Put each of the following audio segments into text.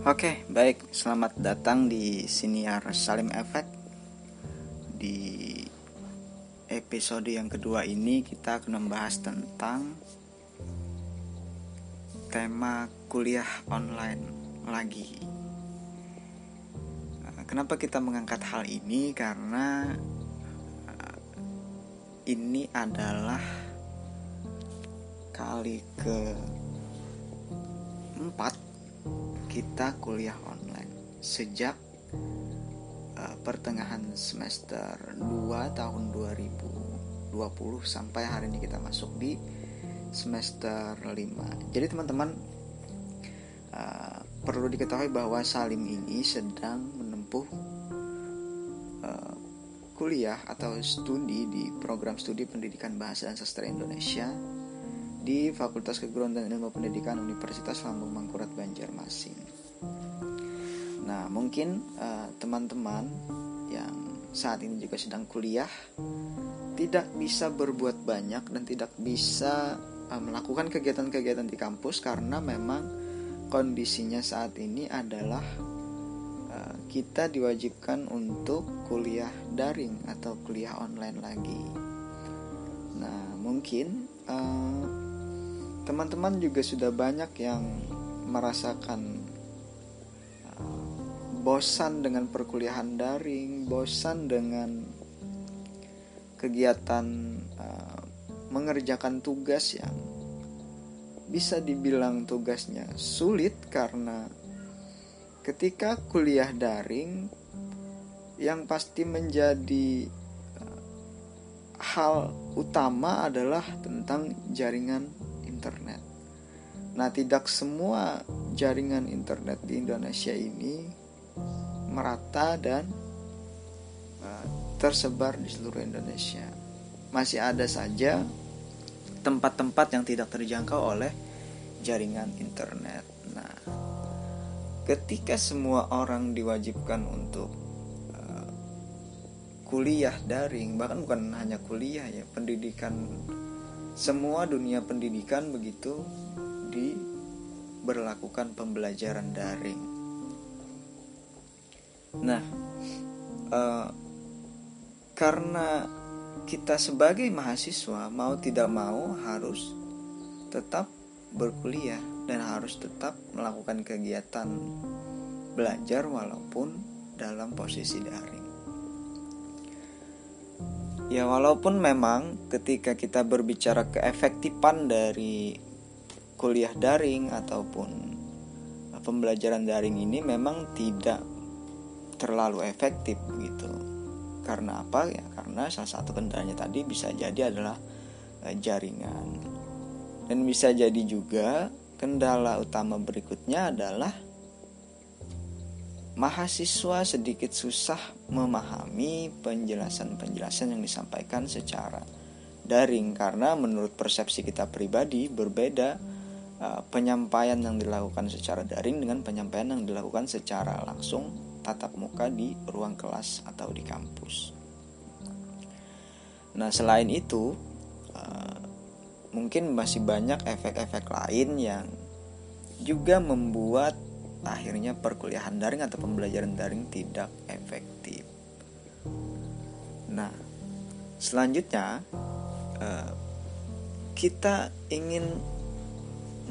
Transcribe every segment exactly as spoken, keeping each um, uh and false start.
Oke, baik. Selamat datang di Siniar Salim Efek. Di episode yang kedua ini kita akan membahas tentang tema kuliah online lagi. Kenapa kita mengangkat hal ini? Karena ini adalah kali keempat kita kuliah online sejak uh, pertengahan semester dua tahun dua ribu dua puluh sampai hari ini kita masuk di semester lima. Jadi teman-teman uh, perlu diketahui bahwa Salim ini sedang menempuh uh, kuliah atau studi di program studi pendidikan bahasa dan sastra Indonesia di Fakultas Keguruan dan Ilmu Pendidikan Universitas Lambung Mangkurat, Banjarmasin. Nah, mungkin uh, teman-teman yang saat ini juga sedang kuliah tidak bisa berbuat banyak dan tidak bisa uh, melakukan kegiatan-kegiatan di kampus karena memang kondisinya saat ini adalah uh, kita diwajibkan untuk kuliah daring atau kuliah online lagi. Nah, mungkin uh, teman-teman juga sudah banyak yang merasakan uh, bosan dengan perkuliahan daring, bosan dengan kegiatan uh, mengerjakan tugas yang bisa dibilang tugasnya sulit, karena ketika kuliah daring yang pasti menjadi uh, hal utama adalah tentang jaringan internet. Nah, tidak semua jaringan internet di Indonesia ini merata dan uh, tersebar di seluruh Indonesia. Masih ada saja tempat-tempat yang tidak terjangkau oleh jaringan internet. Nah, ketika semua orang diwajibkan untuk uh, kuliah daring, bahkan bukan hanya kuliah ya, pendidikan, semua dunia pendidikan begitu diberlakukan pembelajaran daring. Nah, eh, karena kita sebagai mahasiswa mau tidak mau harus tetap berkuliah dan harus tetap melakukan kegiatan belajar walaupun dalam posisi daring. Ya, walaupun memang ketika kita berbicara keefektifan dari kuliah daring ataupun pembelajaran daring ini memang tidak terlalu efektif gitu. Karena apa? Ya, karena salah satu kendalanya tadi bisa jadi adalah jaringan. Dan bisa jadi juga kendala utama berikutnya adalah mahasiswa sedikit susah memahami penjelasan-penjelasan yang disampaikan secara daring, karena menurut persepsi kita pribadi berbeda uh, penyampaian yang dilakukan secara daring dengan penyampaian yang dilakukan secara langsung tatap muka di ruang kelas atau di kampus. Nah, selain itu uh, mungkin masih banyak efek-efek lain yang juga membuat akhirnya perkuliahan daring atau pembelajaran daring tidak efektif. Nah, selanjutnya eh, kita ingin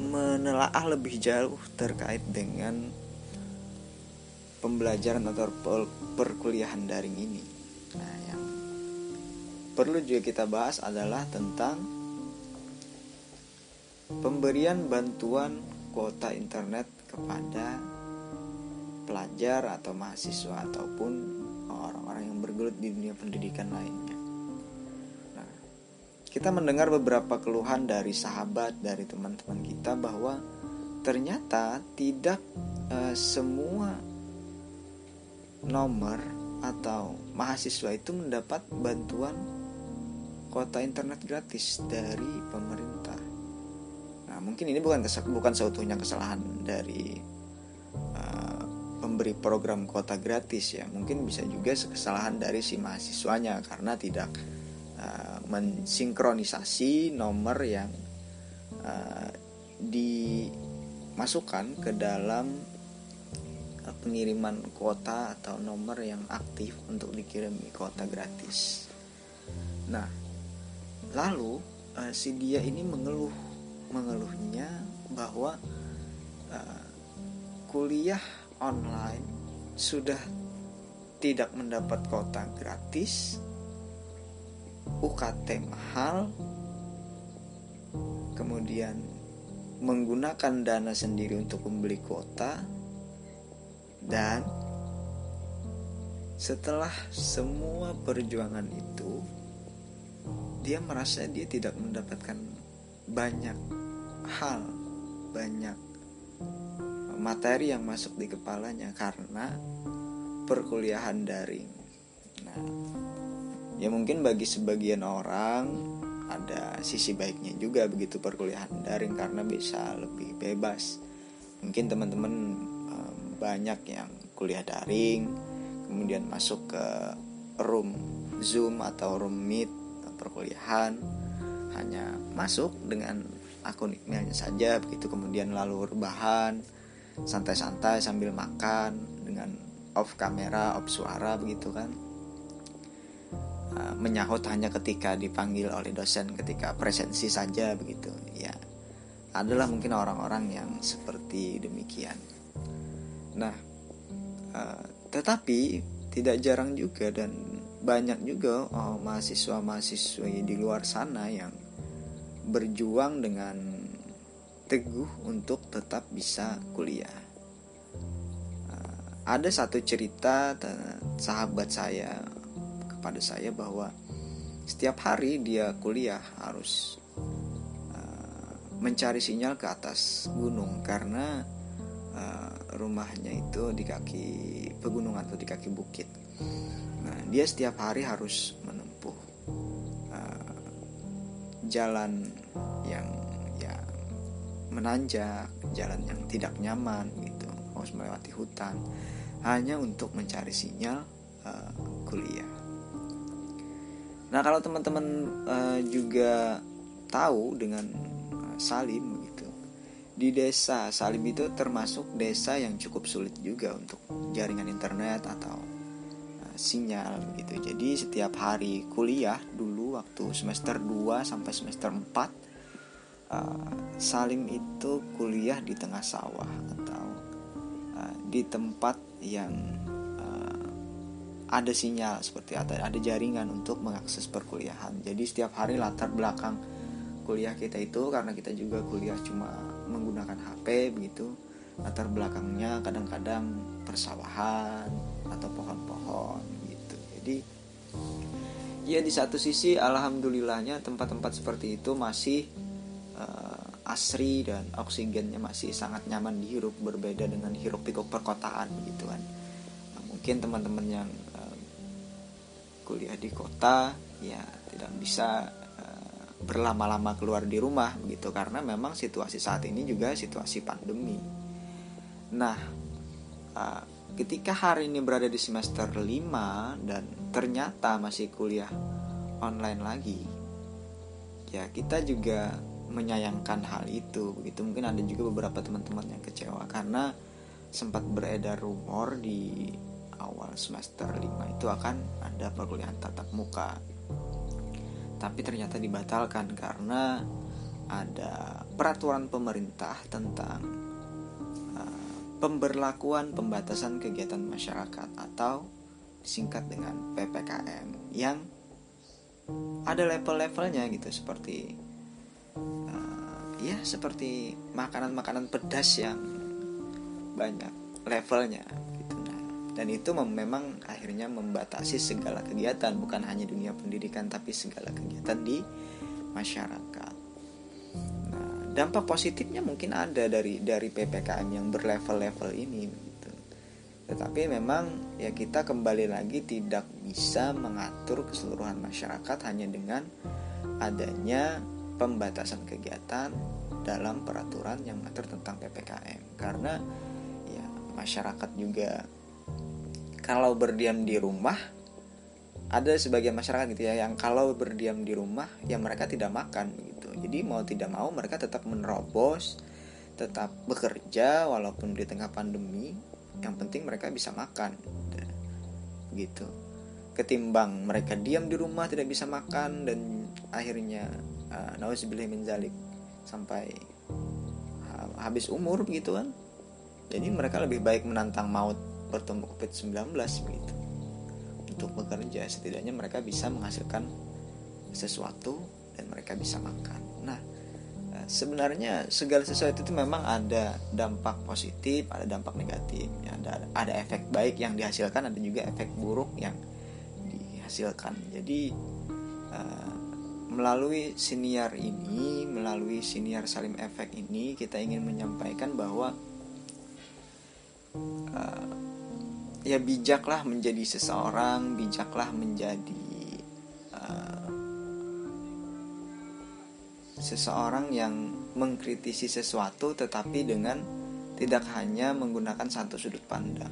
menelaah lebih jauh terkait dengan pembelajaran atau perkuliahan daring ini. Nah, yang perlu juga kita bahas adalah tentang pemberian bantuan kuota internet kepada pelajar atau mahasiswa ataupun orang-orang yang bergelut di dunia pendidikan lainnya. Nah, kita mendengar beberapa keluhan dari sahabat, dari teman-teman kita bahwa ternyata tidak e, semua nomor atau mahasiswa itu mendapat bantuan kuota internet gratis dari pemerintah. Nah, mungkin ini bukan kes- bukan seutuhnya kesalahan dari uh, pemberi program kuota gratis ya. Mungkin bisa juga kesalahan dari si mahasiswanya karena tidak uh, mensinkronisasi nomor yang uh, dimasukkan ke dalam pengiriman kuota atau nomor yang aktif untuk dikirim kuota gratis. Nah, lalu uh, si dia ini mengeluh, mengeluhnya bahwa uh, kuliah online sudah tidak mendapat kuota gratis, U K T mahal, kemudian menggunakan dana sendiri untuk membeli kuota, dan setelah semua perjuangan itu dia merasa dia tidak mendapatkan banyak hal, banyak materi yang masuk di kepalanya karena perkuliahan daring. Nah, ya mungkin bagi sebagian orang ada sisi baiknya juga begitu perkuliahan daring karena bisa lebih bebas. Mungkin teman-teman um, banyak yang kuliah daring, kemudian masuk ke room Zoom atau room Meet perkuliahan, hanya masuk dengan akun emailnya saja begitu, kemudian lalu rebahan santai-santai sambil makan dengan off kamera, off suara begitu kan. Menyahut hanya ketika dipanggil oleh dosen, ketika presensi saja begitu. Ya, adalah mungkin orang-orang yang seperti demikian. Nah, eh, tetapi tidak jarang juga dan banyak juga oh, mahasiswa-mahasiswa di luar sana yang berjuang dengan teguh untuk tetap bisa kuliah. Eh, ada satu cerita sahabat saya pada saya bahwa setiap hari dia kuliah harus uh, mencari sinyal ke atas gunung karena uh, rumahnya itu di kaki pegunungan atau di kaki bukit. Nah, dia setiap hari harus menempuh uh, jalan yang yang menanjak, jalan yang tidak nyaman gitu, harus melewati hutan hanya untuk mencari sinyal uh, kuliah. Nah, kalau teman-teman uh, juga tahu dengan uh, Salim begitu, di desa Salim itu termasuk desa yang cukup sulit juga untuk jaringan internet atau uh, sinyal gitu. Jadi setiap hari kuliah dulu waktu semester dua sampai semester empat, uh, Salim itu kuliah di tengah sawah atau uh, di tempat yang ada sinyal seperti atau ada jaringan untuk mengakses perkuliahan. Jadi setiap hari latar belakang kuliah kita itu, karena kita juga kuliah cuma menggunakan H P begitu, latar belakangnya kadang-kadang persawahan atau pohon-pohon gitu. Jadi ya di satu sisi alhamdulillahnya tempat-tempat seperti itu masih uh, asri dan oksigennya masih sangat nyaman dihirup, berbeda dengan hiruk-pikuk perkotaan gitu kan. Nah, mungkin teman-teman yang kuliah di kota ya tidak bisa uh, berlama-lama keluar di rumah begitu karena memang situasi saat ini juga situasi pandemi. Nah, uh, ketika hari ini berada di semester lima dan ternyata masih kuliah online lagi, ya kita juga menyayangkan hal itu begitu. Mungkin ada juga beberapa teman-teman yang kecewa karena sempat beredar rumor di awal semester lima itu akan ada perkuliahan tatap muka, tapi ternyata dibatalkan karena ada peraturan pemerintah tentang uh, pemberlakuan pembatasan kegiatan masyarakat atau disingkat dengan P P K M yang ada level-levelnya gitu, seperti uh, ya seperti makanan-makanan pedas yang banyak levelnya. Dan itu memang akhirnya membatasi segala kegiatan, bukan hanya dunia pendidikan tapi segala kegiatan di masyarakat. Nah, dampak positifnya mungkin ada dari dari P P K M yang berlevel-level ini gitu. Tetapi memang ya kita kembali lagi tidak bisa mengatur keseluruhan masyarakat hanya dengan adanya pembatasan kegiatan dalam peraturan yang mengatur tentang P P K M, karena ya masyarakat juga kalau berdiam di rumah, ada sebagian masyarakat gitu ya yang kalau berdiam di rumah ya mereka tidak makan gitu. Jadi mau tidak mau mereka tetap menerobos, tetap bekerja walaupun di tengah pandemi Yang penting mereka bisa makan gitu. Ketimbang mereka diam di rumah tidak bisa makan dan akhirnya uh, nauzubillah min zalik sampai ha- habis umur gitu kan. Jadi mereka lebih baik menantang maut bertemu covid sembilan belas gitu. Untuk bekerja setidaknya mereka bisa menghasilkan sesuatu dan mereka bisa makan. Nah, sebenarnya segala sesuatu itu memang ada dampak positif, ada dampak negatif, ada ada efek baik yang dihasilkan, ada juga efek buruk yang dihasilkan. Jadi uh, melalui siniar ini, melalui siniar Salim Efek ini, kita ingin menyampaikan bahwa uh, ya bijaklah menjadi seseorang, bijaklah menjadi seseorang yang mengkritisi sesuatu tetapi dengan tidak hanya menggunakan satu sudut pandang.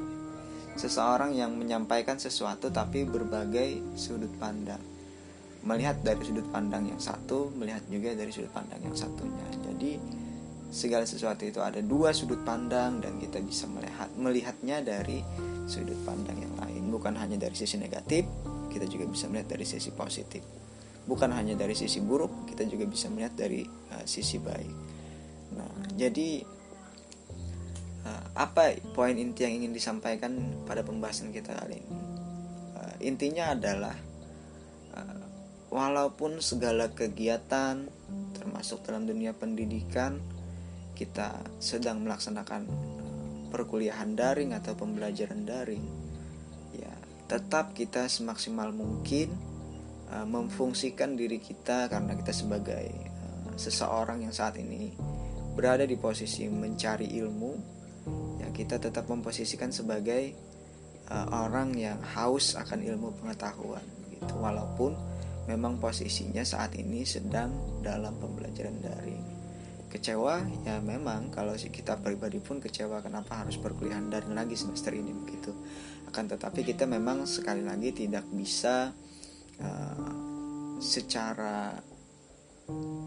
Seseorang yang menyampaikan sesuatu tapi berbagai sudut pandang. Melihat dari sudut pandang yang satu, melihat juga dari sudut pandang yang satunya. Jadi segala sesuatu itu ada dua sudut pandang dan kita bisa melihat melihatnya dari sudut pandang yang lain. Bukan hanya dari sisi negatif, kita juga bisa melihat dari sisi positif. Bukan hanya dari sisi buruk, kita juga bisa melihat dari uh, sisi baik. Nah, jadi uh, apa poin inti yang ingin disampaikan pada pembahasan kita kali ini? Uh, intinya adalah uh, walaupun segala kegiatan, termasuk dalam dunia pendidikan, kita sedang melaksanakan perkuliahan daring atau pembelajaran daring, ya tetap kita semaksimal mungkin memfungsikan diri kita karena kita sebagai uh, seseorang yang saat ini berada di posisi mencari ilmu, ya kita tetap memposisikan sebagai uh, orang yang haus akan ilmu pengetahuan gitu, walaupun memang posisinya saat ini sedang dalam pembelajaran daring. Kecewa ya memang kalau kita pribadi pun kecewa kenapa harus perkuliahan daring lagi semester ini begitu. Akan tetapi kita memang sekali lagi tidak bisa Uh, secara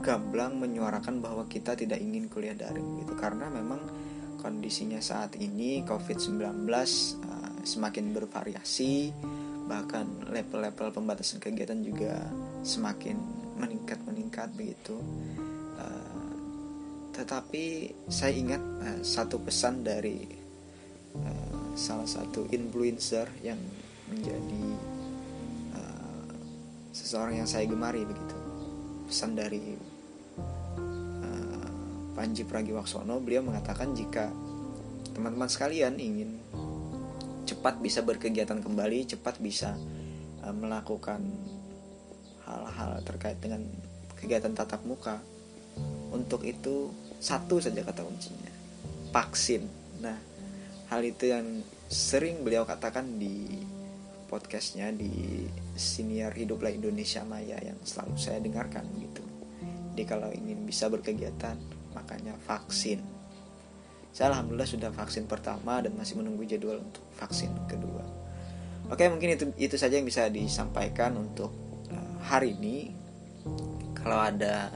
gamblang menyuarakan bahwa kita tidak ingin kuliah daring gitu, karena memang kondisinya saat ini covid sembilan belas uh, semakin bervariasi, bahkan level-level pembatasan kegiatan juga semakin meningkat-meningkat begitu. Uh, tetapi saya ingat uh, satu pesan dari uh, salah satu influencer yang menjadi seseorang yang saya gemari begitu. Pesan dari uh, Panji Pragiwaksono, beliau mengatakan jika teman-teman sekalian ingin cepat bisa berkegiatan kembali, cepat bisa uh, melakukan hal-hal terkait dengan kegiatan tatap muka, untuk itu satu saja kata kuncinya, vaksin. Nah, hal itu yang sering beliau katakan di podcastnya, di siniar Hiduplah Indonesia Maya yang selalu saya dengarkan gitu. Jadi kalau ingin bisa berkegiatan makanya vaksin. Saya alhamdulillah sudah vaksin pertama dan masih menunggu jadwal untuk vaksin kedua. Oke, mungkin itu itu saja yang bisa disampaikan untuk uh, hari ini. Kalau ada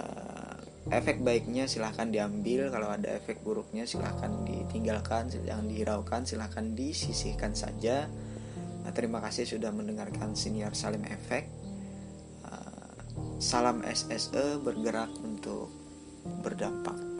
uh, efek baiknya silahkan diambil, kalau ada efek buruknya silahkan ditinggalkan, jangan dihiraukan, silahkan disisihkan saja. Nah, terima kasih sudah mendengarkan Siniar Salim Efek. Uh, salam S S E bergerak untuk berdampak.